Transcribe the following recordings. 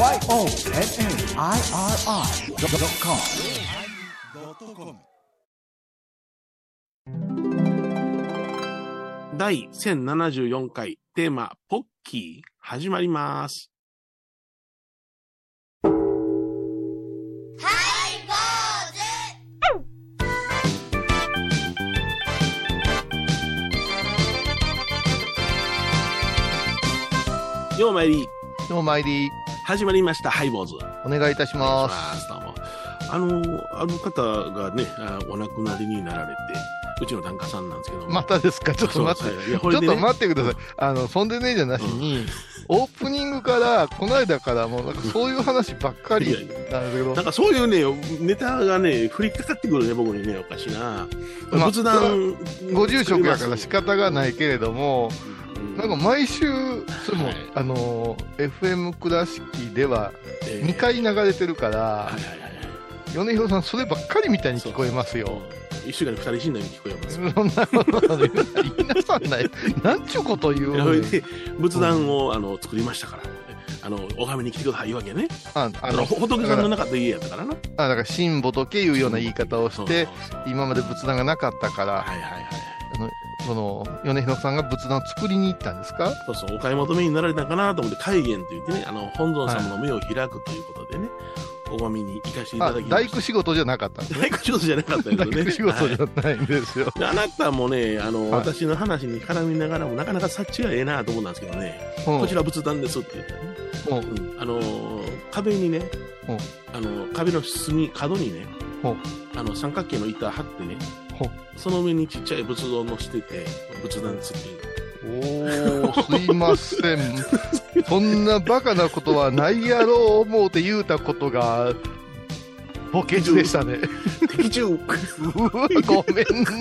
YOMAIRI.com 第1074回テーマポッキー始まります。ようまいり始まりました。ハイボーズお願いいたします。どうもあの方がねお亡くなりになられて、うちの檀家さんなんですけど、またですか。ちょっと待って、ね、ちょっと待ってください。そんでねえじゃなしに、オープニングからこの間からもうなんかそういう話ばっかりなんですけどなんかそういうねネタがね振りかかってくるね、僕にね。おかしいな、仏壇ご住職やから仕方がないけれども、なんか毎週それも、はい、FM 倉敷では2回流れてるから、はいはいはいはい、米広さんそればっかりみたいに聞こえますよ。1週間に2人死んだように聞こえます。そんなこと言いなさんない。なんちゅうこと言うのに。仏壇を作りましたから、拝みに来てくださいいうわけね。仏さんのなかった家やったからな。だから神仏いうような言い方をして、そう今まで仏壇がなかったから、はいはいはい、その米広さんが仏壇を作りに行ったんですか。そうそう、お買い求めになられたかなと思って、開眼といってね、本尊様の目を開くということでね、拝みに行かせていただきました。大工仕事じゃなかったんです。大工仕事じゃなかったんですね。大工仕事じゃないんですよ。はい、あなたもね、私の話に絡みながらもなかなか察知がええなと思うんですけどね、こちら仏壇ですって言ってね、壁にね、壁の隅角にね、三角形の板貼ってね、その上にちっちゃい仏像のしてて、仏壇つっている。おー、すいません。そんなバカなことはないやろう思うて言うたことがボケでしたね。的中。ごめん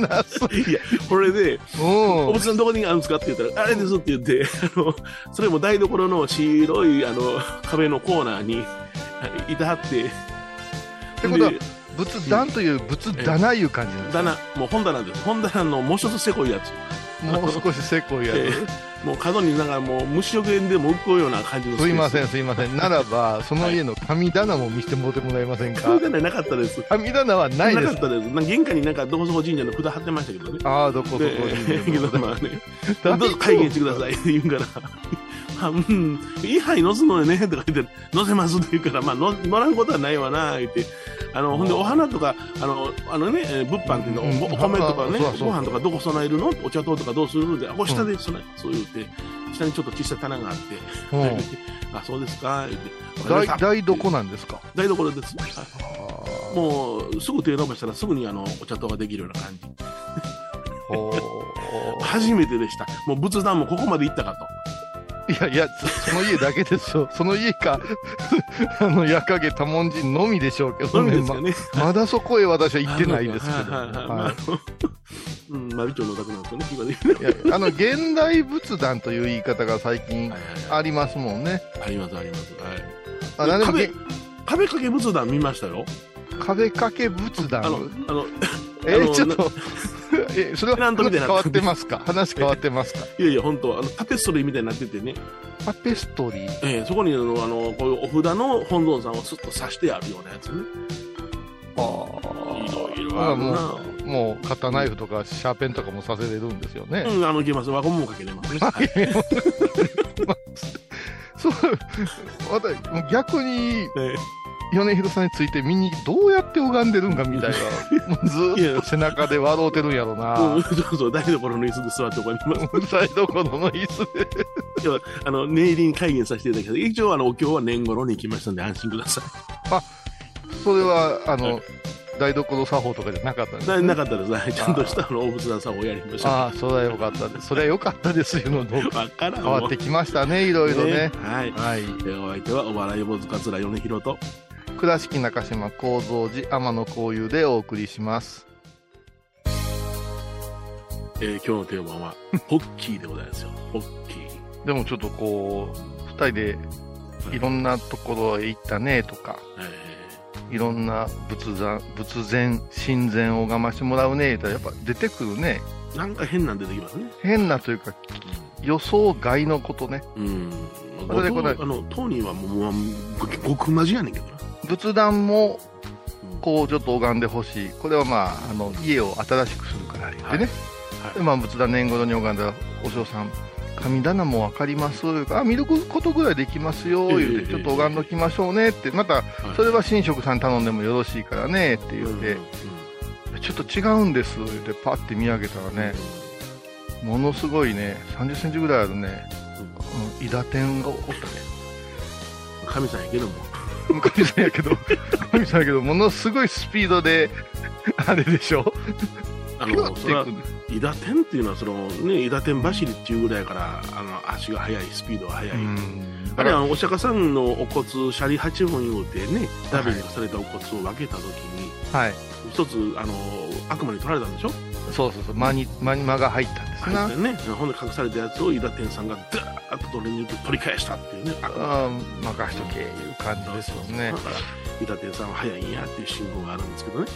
なさい。いや、これで、お仏壇どこにあるんですかって言ったら、あれですって言って、それも台所の白い壁のコーナーに板張って。ってことは、仏壇という仏棚いう感じなんですか。もう本棚です。本棚のもう一つせこいやつ。もう少しせこいやつ。もう角になんかもう虫よけでもうこうような感じの。すいません。ならばその家の神棚も見せてもらってもらえませんか。神棚なかったです。神棚はないです。なかったです。玄関になんかどこそこ神社の札貼ってましたけどね。ああ、どこそこ神社の。まあね。どうぞ会見してくださいって言うから。うん、位牌乗すのよねとか言って乗せますって言うから、まあ乗らんことはないわな言って、ほんでお花とかね、物販っていうの、お米とかね、ご飯とかどこ備えるの、お茶とかどうするんで、これ下で備え、そう言って下にちょっと小さい棚があって、あ、そうですか言って、台所なんですか。台所です。もうすぐ手伸ばしたらすぐにお茶とかできるような感じ。初めてでした。もう仏壇もここまで行ったかと。いや、その家だけでしょ。その家か、矢影多文人のみでしょうけどね。ね、まだそこへ私は行ってないですけど。真備町のお宅なんですよね、いや現代仏壇という言い方が最近ありますもんね。あります、あります。はい、壁掛け仏壇見ましたよ。壁掛け仏壇。ちょっと。それは話変わってますか。いや本当タペストリーみたいになっててね。タペストリー。そこにこういうお札の本尊さんをすっと刺してあるようなやつね。いろいろあるな。もうカッターナイフとかシャーペンとかも刺せれるんですよね。いけます。輪ゴムもかけれますね。そう、私逆に。米広さんについて見にどうやって拝んでるんかみたいな。もうずっと背中で笑うてるんやろな。そう台所の椅子で座っております。台所の椅子で。今日念入りに会議させていただきました。一応今日は年頃に行きましたんで安心ください。あ、それは台所作法とかじゃなかったんですね。なかったです、はい、ちゃんとしたお仏壇作法をやりました。ああ、それはよかったです。それはよかったですよ。変わってきましたね、いろいろね。はい、はい、お相手はお笑い坊主桂米広と。倉敷中島光三寺天野幸雄でお送りします。今日のテーマはポッキーでございますよ。ポッキーでもちょっとこう2人でいろんなところへ行ったねとか、いろんな仏前神前を拝ましてもらうねとやっぱ出てくるね。なんか変な出てきますね。変なというか、予想外のことね。うん。それでこれ当人はもう極マジやねんけどな。仏壇もこうちょっと拝んでほしい。これはまあ家を新しくするから言ってね。はいはい、でまあ仏壇年ごとに拝んだお嬢さん。神棚も分かりますというか、あ、見ることぐらいできますよ言うて、ちょっと拝んどきましょうねって、またそれは神職さん頼んでもよろしいからねって言って、ちょっと違うんです言ってパッて見上げたらね、ものすごいね30センチぐらいあるね伊達天がおったね。神さんやけども神さんやけどものすごいスピードであれでしょ。伊達天っていうのはその、ね、伊達天走りっていうぐらいから足が速い、スピードが速い、あれはお釈迦さんのお骨シャリ8本いうてね、ダビングされたお骨を分けた時に、はい、一つ悪魔に取られたんでしょ。そうそうそう、間が入ったんですな、ね、ほんで隠されたやつを伊達天さんがダーッと取り返したっていうね、任しとけいう感じですよね。だから伊達天さんは速いんやっていう信号があるんですけどね。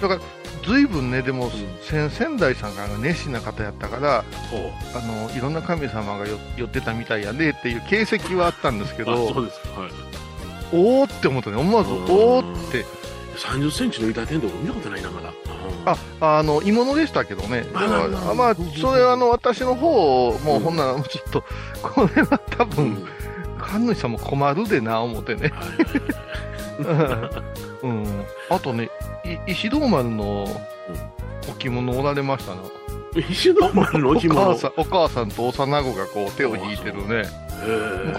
だから随分ね、でも仙台さんが熱心な方やったから、いろんな神様が寄ってたみたいやねっていう形跡はあったんですけど、そうですか、はい、おーって思ったね、思わずおーって。30センチの板天って見たことないな、まだ。鋳物でしたけどね。まあそれは私の方もうほんならちょっとこれは多分神主さんも困るでな思ってね。うん、あとね、石堂丸の置物おられましたね。石堂丸の置物、お母さんと幼子がこう手を引いてるね。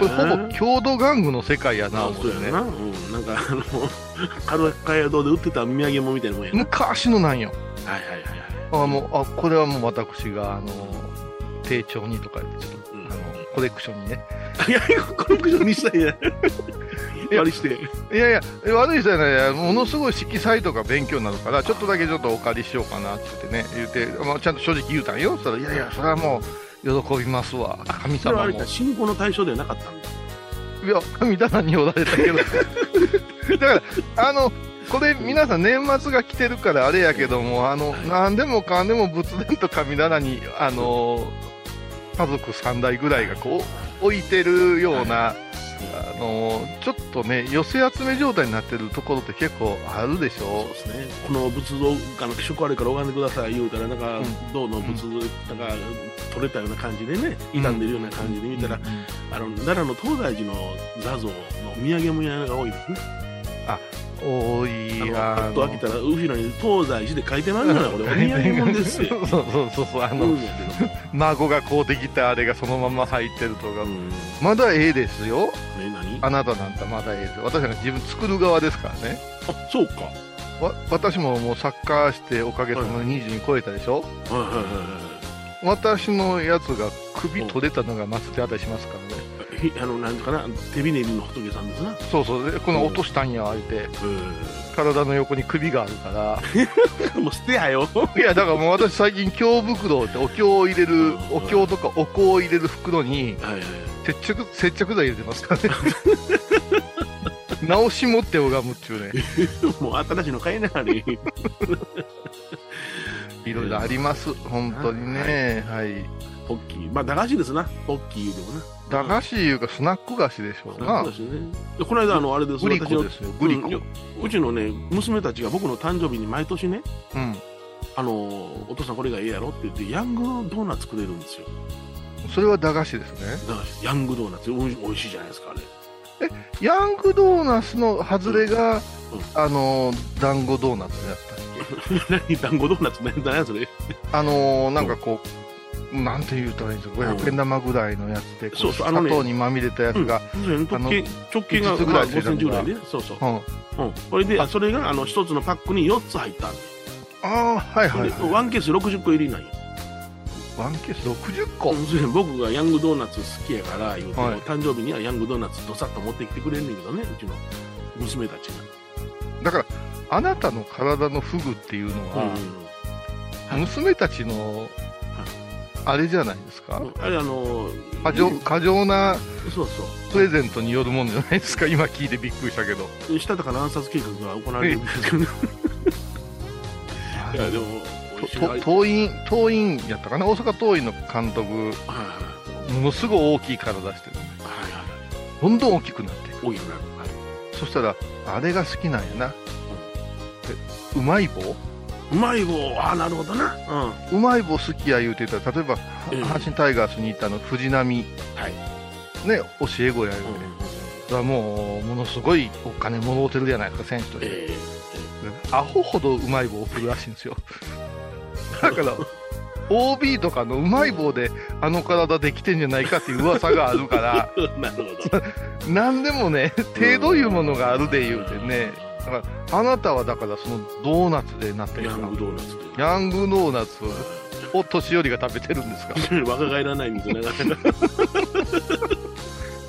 これほぼ郷土玩具の世界やな思ってね。うん、なんかカヤ堂で売ってた土産物みたいなもんや。昔のなんよ。はいはいはいはい。これはもう私が丁重にとかちょっとコレクションにね。いやコレクションにしたいね。いや悪い人じゃない。ものすごい色彩とか勉強になるから、ちょっとだけちょっとお借りしようかなってね言って、ちゃんと正直言うたんよ。そしたら、いやいやそれはもう喜びますわ、神様も信仰の対象ではなかったんだ。いや神棚におられたけどだからこれ皆さん年末が来てるからあれやけども、何でもかんでも仏壇と神棚に家族3代ぐらいがこう置いてるような、はい、ちょっとね寄せ集め状態になってるところって結構あるでしょ。そうですね。この仏像気色悪いから拝んでください言うたら、なんか銅の仏像が取れたような感じでね、傷んでるような感じで見たら、奈良の東大寺の座像の土産物屋が多いですね。あ、多いや。パッと開けたら後ろに東大寺で書いてないから、これお土産物ですよ。そう孫が買うてきたあれがそのまま入ってるとか、まだええですよ。あなたなんてまだええです。私は自分作る側ですからね。あ、そうか。私ももうサッカーしておかげさまで20超えたでしょ。私のやつが首取れたのが祭りあたりしますからね。なんかな、手びねりの仏さんですな。そうそう、この落としたんやあえて、体の横に首があるからもう捨てやよ。いやだからもう私最近経袋ってお経を入れる、お経とかお香を入れる袋に接着剤入れてますからね直し持って拝むっちゅうねもう新しいの買えないねいろいろあります本当にね。はい、ポッキー、まあ駄菓子ですな。ポッキーでもな、駄菓子いうかスナック菓子でしょうな。この間あれです、グリコですよ、グリコ。うちのね娘たちが僕の誕生日に毎年ね、お父さんこれがええやろって言ってヤングドーナツくれるんですよ。それは駄菓子ですね。駄菓子、ヤングドーナツおいしいじゃないですかあれ。ヤングドーナツの外れが団子ドーナツやったっけ。何団子ドーナツ、何やそれ。なんかこうなんて言うたらいいんですか、500円玉ぐらいのやつで、砂糖にまみれたやつが直径が5センチぐらいで、そうそう、これでそれが1つのパックに4つ入った。ああ、はいはい。ワンケース60個入りなんや。ワンケース60個。僕がヤングドーナツ好きやから言うて、誕生日にはヤングドーナツどさっと持ってきてくれんねんけどね、うちの娘たちが。だからあなたの体のフグっていうのは娘たちのあれじゃないですか。あれ過剰なプレゼントによるものじゃないですか。今聞いてびっくりしたけど、したたかな暗殺計画が行われてるんですけどね。いやでも桐蔭やったかな、大阪桐蔭の監督、ものすごい大きい体してる、どんどん大きくなっていく、そしたらあれが好きなんやな、うまい棒、うまい棒、あ、なるほどな、うまい棒好きや言うてたら、例えば阪神タイガースにいたの藤浪、ね、教え子や言うて、はもうものすごいお金もろうてるじゃないですか、選手として。アホほどうまい棒を振るらしいんですよ。だから OB とかのうまい棒であの体できてんじゃないかっていう噂があるからなるほど何でもね、程度いうものがあるで言うてね、だからあなたはだからそのドーナツでなってる、ヤングドーナツ、ヤングドーナツを年寄りが食べてるんですか若返らない水流れない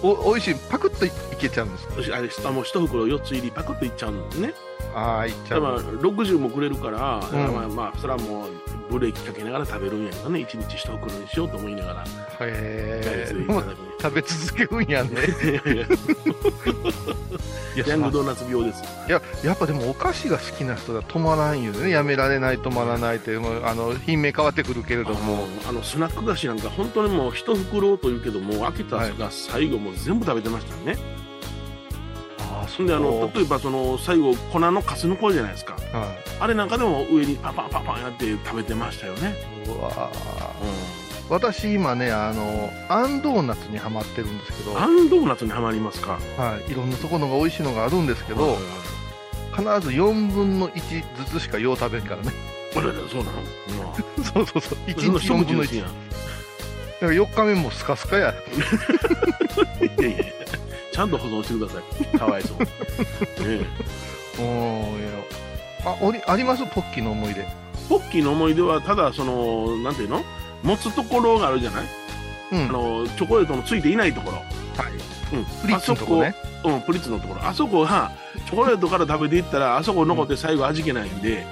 おいしい、パクッといけちゃうんですか、あれ下も一袋4つ入りパクッといっちゃうんですね。あ、行っちゃう、60もくれるから、うん、まあそれはもうブレーキかけながら食べるんやからね、1日1袋にしようと思いながら、へえ、もう食べ続けるんやねヤングドーナツ病です。いや、やっぱでもお菓子が好きな人だと止まらんよね、やめられない、止まらないって、もう品名変わってくるけれども、スナック菓子なんか本当にもう1袋というけども、開けたが最後もう全部食べてましたね、はい。そんで例えばその最後粉のカスの粉じゃないですか、あれなんかでも上にパパパパやって食べてましたよね。うわ、うん、私今ね、あんドーナツにはまってるんですけど。あんドーナツにはまりますか。はい、いろんなところが美味しいのがあるんですけど、必ず4分の1ずつしかよう食べんからね。あれだ、そうなの、うん、そうそうそう、1日4分の1やん。だから4日目もスカスカやいやいや、ちゃんと保存してください。かわいそう。あります、ポッキーの思い出。ポッキーの思い出はただそのなんていうの、持つところがあるじゃない、うん、チョコレートのついていないところ、はい、うん、プリッツのところね、うん、プリッツのところ、あそこはチョコレートから食べていったらあそこ残って最後味気ないんで、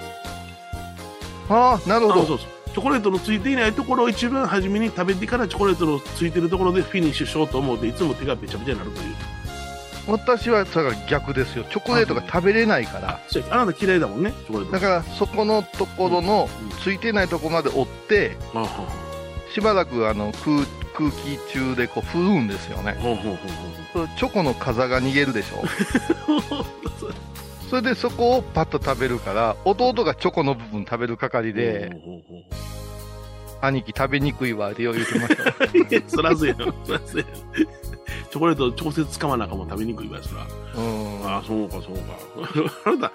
うん、ああ、なるほど、そうそう、チョコレートのついていないところを一番初めに食べてから、チョコレートのついてるところでフィニッシュしようと思うと、いつも手がべちゃべちゃになるという。私はそれが逆ですよ、チョコレートが食べれないから。 あなた嫌いだもんね、チョコレート。だからそこのところのついてないところまで折って、うんうん、しばらく空気中でこう振るんですよね、うんうん、チョコの風が逃げるでしょそれでそこをパッと食べるから、弟がチョコの部分食べる係で、兄貴食べにくいわってよ言ってましたそらそうやろ、そらそうやろ、チョコレート調節つかまなかも食べにくいわ、そら、ああ、そうかそうかあなた、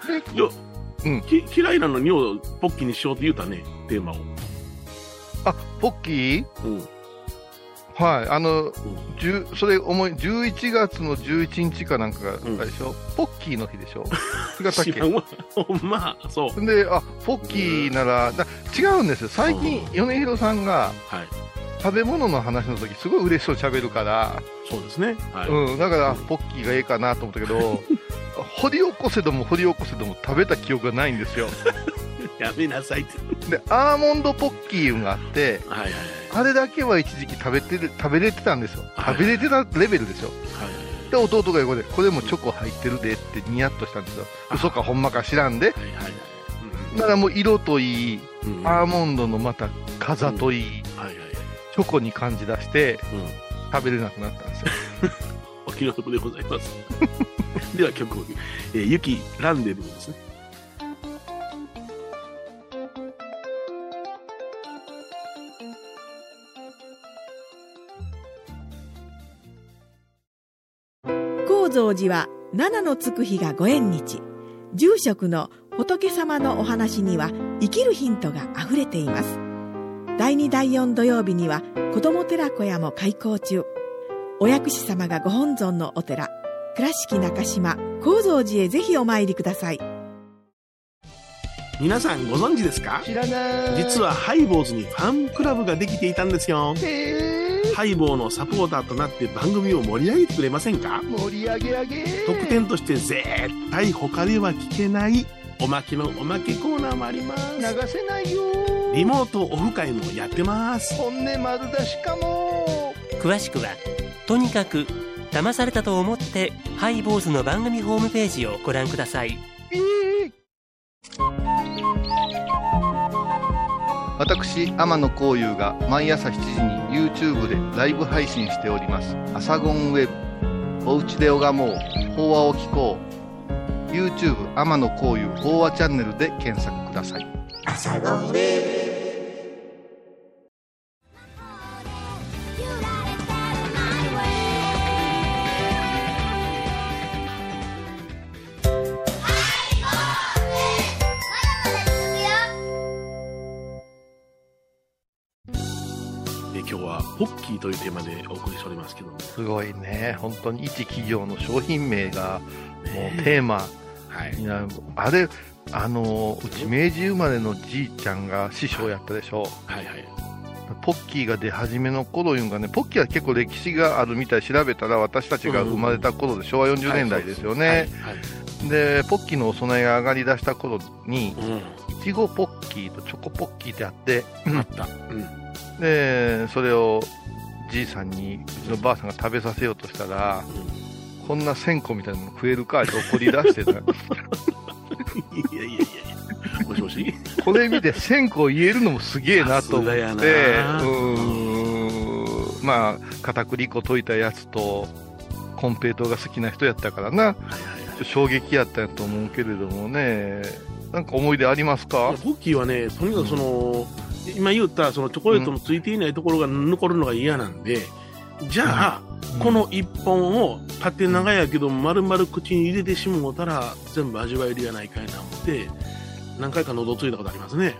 うん、嫌いなのにをポッキーにしようって言うたね、テーマを。あ、ポッキー、うん、はい、それ思い、11月の11日かなんかがあったでしょ、ポッキーの日でしょ、知らんわ、ほんま、そうで、あ、ポッキーなら違うんですよ。最近米広さんが食べ物の話の時すごい嬉しそうにしゃべるから、そうですね、だからポッキーがええかなと思ったけど、掘り起こせども掘り起こせども食べた記憶がないんですよ。やめなさいって。で、アーモンドポッキーがあって、あれだけは一時期食べれてたんですよ、食べれてたレベルですよ。で、弟が横でこれもチョコ入ってるでってニヤッとしたんですよ、嘘かほんまか知らんで。だからもう色といい、アーモンドのまた風といい、チョコに感じ出して食べれなくなったんですよ。お気の毒でございますでは曲を、ユキランデブーですね。高蔵寺は七のつく日がご縁日、住職の仏様のお話には生きるヒントがあふれています。第2第4土曜日には子ども寺小屋も開校中。お薬師様がご本尊のお寺、倉敷中島・高蔵寺へぜひお参りください。皆さんご存知ですか？知らない。実はハイボーズにファンクラブができていたんですよ。へー。ハイボーのサポーターとなって番組を盛り上げてくれませんか？盛り上げ上げ。特典として絶対他では聞けないおまけのおまけコーナーもあります。流せないよ。リモートオフ会もやってます。本音丸出しかも。詳しくはとにかく騙されたと思ってハイボーズの番組ホームページをご覧ください。私、天野幸雄が毎朝7時に YouTube でライブ配信しておりますアサゴンウェブ、おうちで拝もう、法話を聞こう、 YouTube 天野幸雄法話チャンネルで検索ください。アサゴンウェブ。今日はポッキーというテーマでお送りしておりますけども、すごいね、本当に一企業の商品名がもうテーマになる、はい、あれ、うち明治生まれのじいちゃんが師匠やったでしょ、はいはいはい、ポッキーが出始めの頃いうんかね、ポッキーは結構歴史があるみたい、調べたら私たちが生まれた頃で、うん、昭和40年代ですよね、はいはい、でポッキーのお供えが上がりだした頃に、うん、いちごポッキーとチョコポッキーってあってあった、うんでそれをじいさんにうちのばあさんが食べさせようとしたら、うん、こんな1000個みたいなの食えるかって怒り出してたいやいやいやもしもしこれ見て1000個言えるのもすげえなと思って、まあ片栗粉溶いたやつとコンペイトーが好きな人やったからな、はいはいはい、衝撃やったと思うけれどもね、なんか思い出ありますか？ポッキーはね、とにかくその、うん今言ったそのチョコレートのついていないところが残るのが嫌なんで、うん、じゃあ、うん、この1本を縦長やけど丸々口に入れてしもうたら全部味わえるやないかいな思って何回か喉ついたことありますね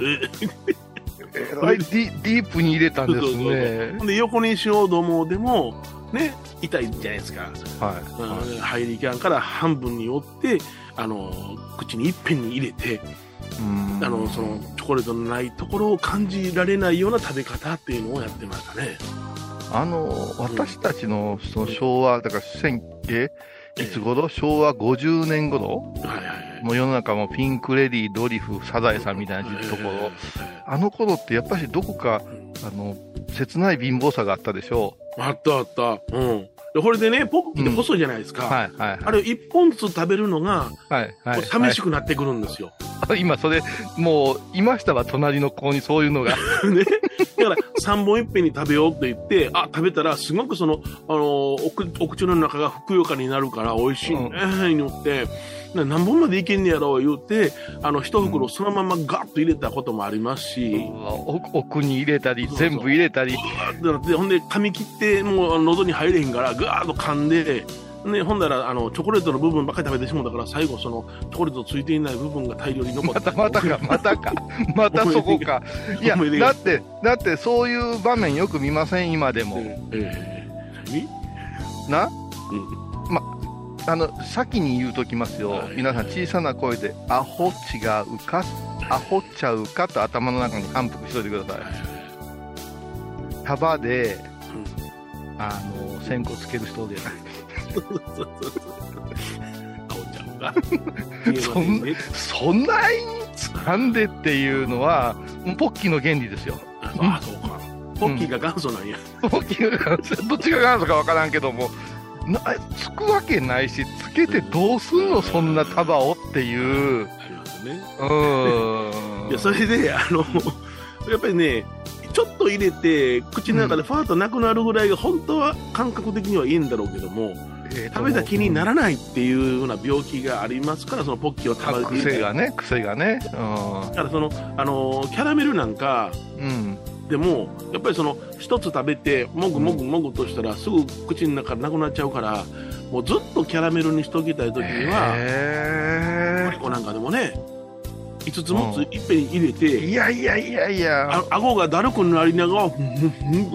えらいディープに入れたんですね。で横にしようと思うでもね痛いじゃないですか、はいはい、入りきらんから半分に折って口にいっぺんに入れてそのチョコレートのないところを感じられないような食べ方っていうのをやってましたね。私たち その昭和だからいつ頃、昭和50年頃、はいはいはい、もう世の中もピンクレディードリフサザエさんみたいなところ、あの頃ってやっぱりどこか切ない貧乏さがあったでしょう。あったあった、うん、でこれでねポッキーって細いじゃないですか、うんはいはいはい、あれ1本ずつ食べるのが、はいはい、寂しくなってくるんですよ、はいはい今それもういましたわ、隣の子にそういうのがね、だから3本いっぺんに食べようって言って食べたらすごくその、お口の中がふくよかになるから美味しいねに乗って何本までいけんねやろう言うて一袋そのままガッと入れたこともありますし、うん、奥に入れたり全部入れたりで、ほんで噛み切ってもう喉に入れへんからガーッと噛んでね、ほんだらチョコレートの部分ばっかり食べてしまうだから最後そのチョコレートついていない部分が大量に残ったまたそこかいやだってそういう場面よく見ません今でも、な、うん、ま先に言うときますよ、はい、皆さん小さな声でアホ違うかアホちゃうかと頭の中に反復しといてください、はい、束で、うん、線香つける人じゃないそんな掴んでっていうのはポッキーの原理ですよ。ああそうか、ポッキーが元祖なんや、うん、ポッキーが元祖、どっちが元祖か分からんけどもつくわけないし、つけてどうすんのそんな束をっていう、ありますね、うんいやそれでやっぱりねちょっと入れて口の中でファーッとなくなるぐらいが本当は感覚的にはいいんだろうけども、食べた気にならないっていうような病気がありますから、そのポッキーを食べて癖がね、うん、だからそのキャラメルなんか、うん、でもやっぱりその一つ食べてもぐもぐもぐとしたらすぐ口の中なくなっちゃうから、もうずっとキャラメルにしときたい時には、これこなんかでもね5つもいっぺんに入れて、うん、いや顎がだるくなりながら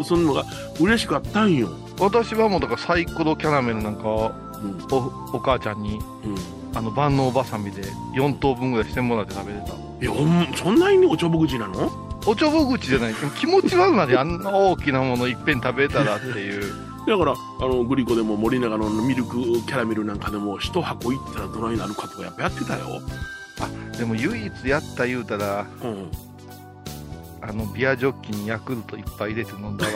そんなのが嬉しかったんよ。私はもうだからサイコロキャラメルなんか、うん、お母ちゃんに、うん、万能バサミで4等分ぐらいしてもらって食べれた。いや、そんなにおちょぼ口なの？おちょぼ口じゃない気持ち悪いまであんな大きなものいっぺん食べたらっていうだからグリコでも森永のミルクキャラメルなんかでも1箱いったらどないなるかとかやっぱやってたよ。でも唯一やった言うたら、うん、ビアジョッキにヤクルトいっぱい入れて飲んだわ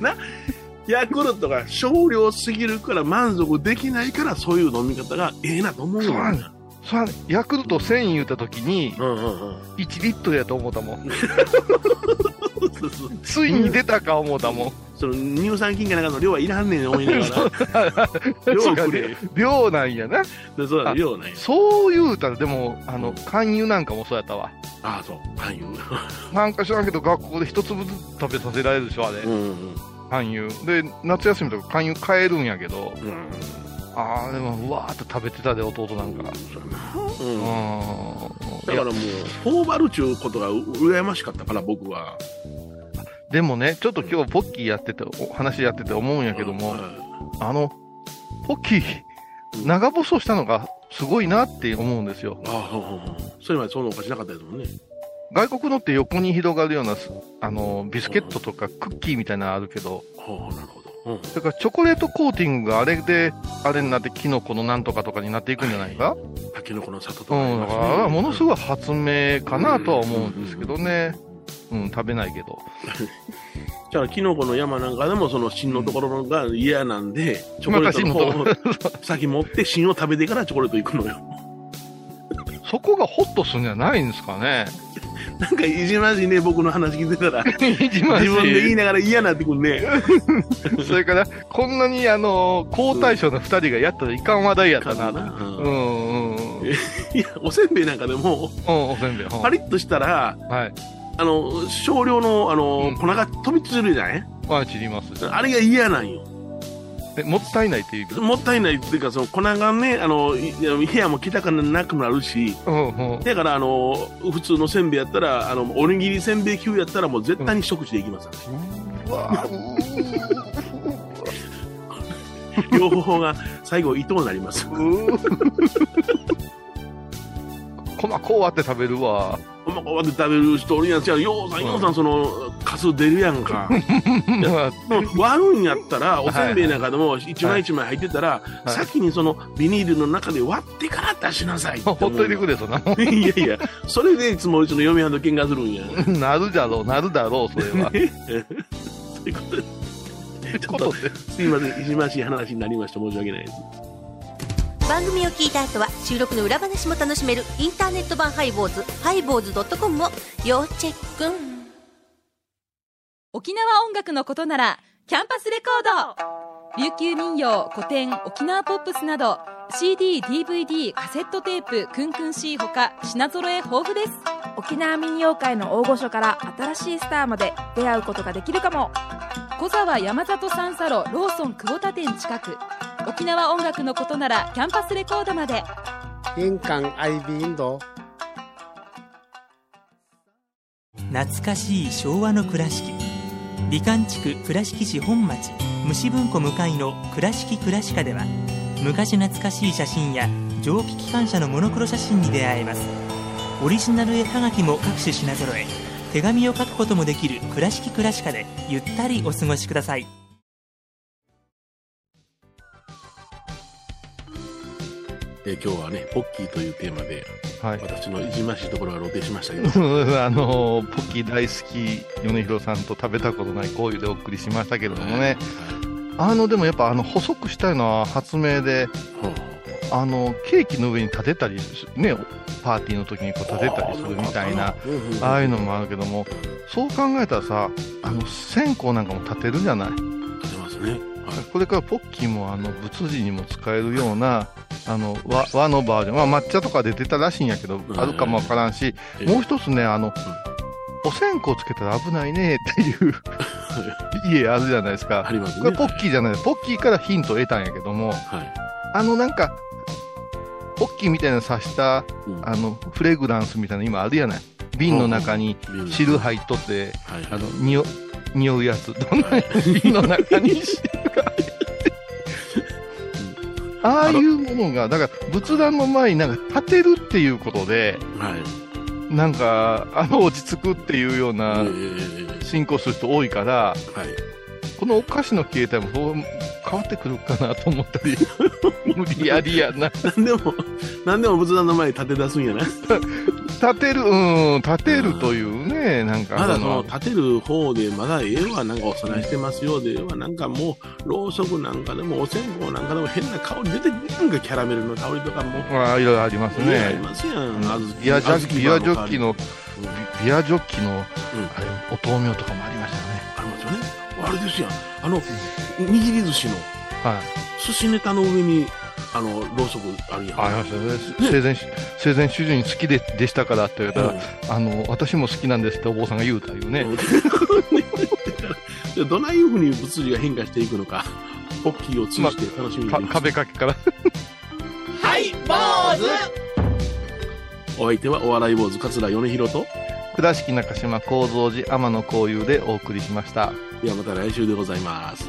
な、ヤクルトが少量すぎるから満足できないからそういう飲み方がええなと思うよ。ヤクルト1000言うた時に、うんうんうん、1リットルやと思うたもんついに出たか思うたもん、うん、その乳酸菌がなんかの量はいらんねん思いながら量くれ、量なんやな、そうだ、量なんや。そう言うたらでも肝油なんかもそうやったわ。ああそう、肝油なんか知らんけど学校で一粒ずつ食べさせられるでしょあれ、うんうん、肝油で夏休みとか肝油買えるんやけど、うん、あでもわーっと食べてたで弟なんか、うん、だからもう頬張るっちゅうことが羨ましかったから僕は。でもねちょっと今日ポッキーやってて話やってて思うんやけども、うんうん、ポッキー長細したのがすごいなって思うんですよ。ああ、それまでそんなお菓子なかったですもんね。外国のって横に広がるようなビスケットとかクッキーみたいなのあるけど、うん、なるほど。だからチョコレートコーティングがあれになってキノコのなんとかとかになっていくんじゃないか、はい、キノコの里とか、ね、うん、だからものすごい発明かなとは思うんですけどね、うん、食べないけどじゃあキノコの山なんかでもその芯のところが嫌なんで、うん、チョコレートの方を先持って芯を食べてからチョコレート行くのよそこがホッとするんじゃないんですかねなんかいじまじいね、僕の話聞いてたら自分で言いながら嫌なってくるねそれからこんなに好対象の2人がやったらいかん話題やったな、うんうんうん、いやおせんべいなんかでも、うん、おせんべい、うん、パリッとしたら、はい、少量の、うん、粉が飛び散るじゃない、あ、散ります。あれが嫌なんよ。もったいないっていうか、もったいないっていうか、その粉がね、部屋も汚くなくなるし、うんうん、だから普通のせんべいやったらおにぎりせんべい級やったらもう絶対に一口でいきます、うん、うわ両方が最後伊藤になりますこまこうあって食べるわ。こまこうあって食べる人おるやん。ようさん、ようさん、そのカス出るやんか割るんやったらおせんべいなんかでも一枚一枚入ってたら、はい、先にそのビニールの中で割ってから出しなさいってほっといてくれとないやいや、それでいつもうちの嫁はんと喧嘩するんやなるだろう、なるだろう、それはそういうことでちょっとすいません、いじましい話になりました。申し訳ないです。番組を聞いた後は収録の裏話も楽しめるインターネット版ハイボーズ、ハイボーズ .com を要チェック。沖縄音楽のことならキャンパスレコード、琉球民謡、古典、沖縄ポップスなど CD、DVD、カセットテープ、クンクン C ほか品揃え豊富です。沖縄民謡界の大御所から新しいスターまで出会うことができるかも。小沢山里三佐路ローソン久保田店近く、沖縄音楽のことならキャンパスレコードまで。玄関アイビーインド。懐かしい昭和の倉敷、美観地区倉敷市本町虫文庫向かいの倉敷倉歯科では、昔懐かしい写真や蒸気機関車のモノクロ写真に出会えます。オリジナル絵はがきも各種品揃え、手紙を書くこともできる倉敷倉歯科でゆったりお過ごしください。今日はね、ポッキーというテーマで、はい、私のいじましいところが露呈しましたけどポッキー大好き米広さんと食べたことないこういうでお送りしましたけれどもね、はい、でもやっぱ細くしたいのは発明で、うん、ケーキの上に立てたりね、パーティーの時にこう立てたりするみたいな、ああいうのもあるけども、そう考えたらさ、線香なんかも立てるじゃない。立てますね、はい、これからポッキーも仏事にも使えるような和のバージョン、まあ、抹茶とか出てたらしいんやけど、あるかもわからんし、もう一つね、お線香つけたら危ないねっていう家あるじゃないですか。ありますね。これポッキーじゃない、ポッキーからヒントを得たんやけども、はい、なんかポッキーみたいな刺した、うん、フレグランスみたいな今あるやない。瓶の中に汁入っとって、はいはい、匂うやつ、どんな瓶の中に汁がああいうものが、だから仏壇の前になんか立てるっていうことで、はい、なんか落ち着くっていうような信仰する人多いから、はい、このお菓子の形態もそう変わってくるかなと思ったり無理やりやな何でも仏壇の前に立て出すんやな立てるというね、なんかまだその立てる方でまだ絵はなんかお供えしてますよで、なんかもうろうそくなんかでもお線香なんかでも変な香り出てなんかキャラメルの香りとかもいろいろありますね。ありますやん、ビアジョッキのビアジョッキのあれお豆苗とかもありましたね。ありますよね。あれですやん、握り寿司の、はい、寿司ネタの上にろうそくあるやん。ありましたね。生前主人好きでしたからって言われたら、私も好きなんですってお坊さんが言うたいうね。どないいうふうに物理が変化していくのか、ポッキーを通じて楽しみに、壁掛けからはい坊主。お相手はお笑い坊主桂米宏と倉敷中島光三寺天野幸雄でお送りしました。ではまた来週でございます。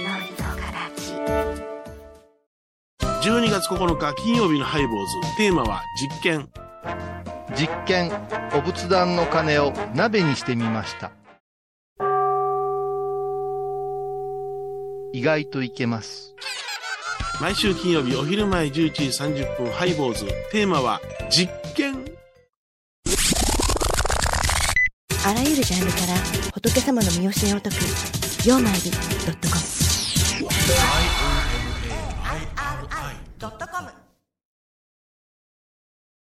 12月9日金曜日のハイボーズ、テーマは実験。お仏壇の鐘を鍋にしてみました。意外といけます。毎週金曜日お昼前11時30分ハイボーズ、テーマは実験。あらゆるジャンルから仏様の身教えを説くYOMAIRI.com。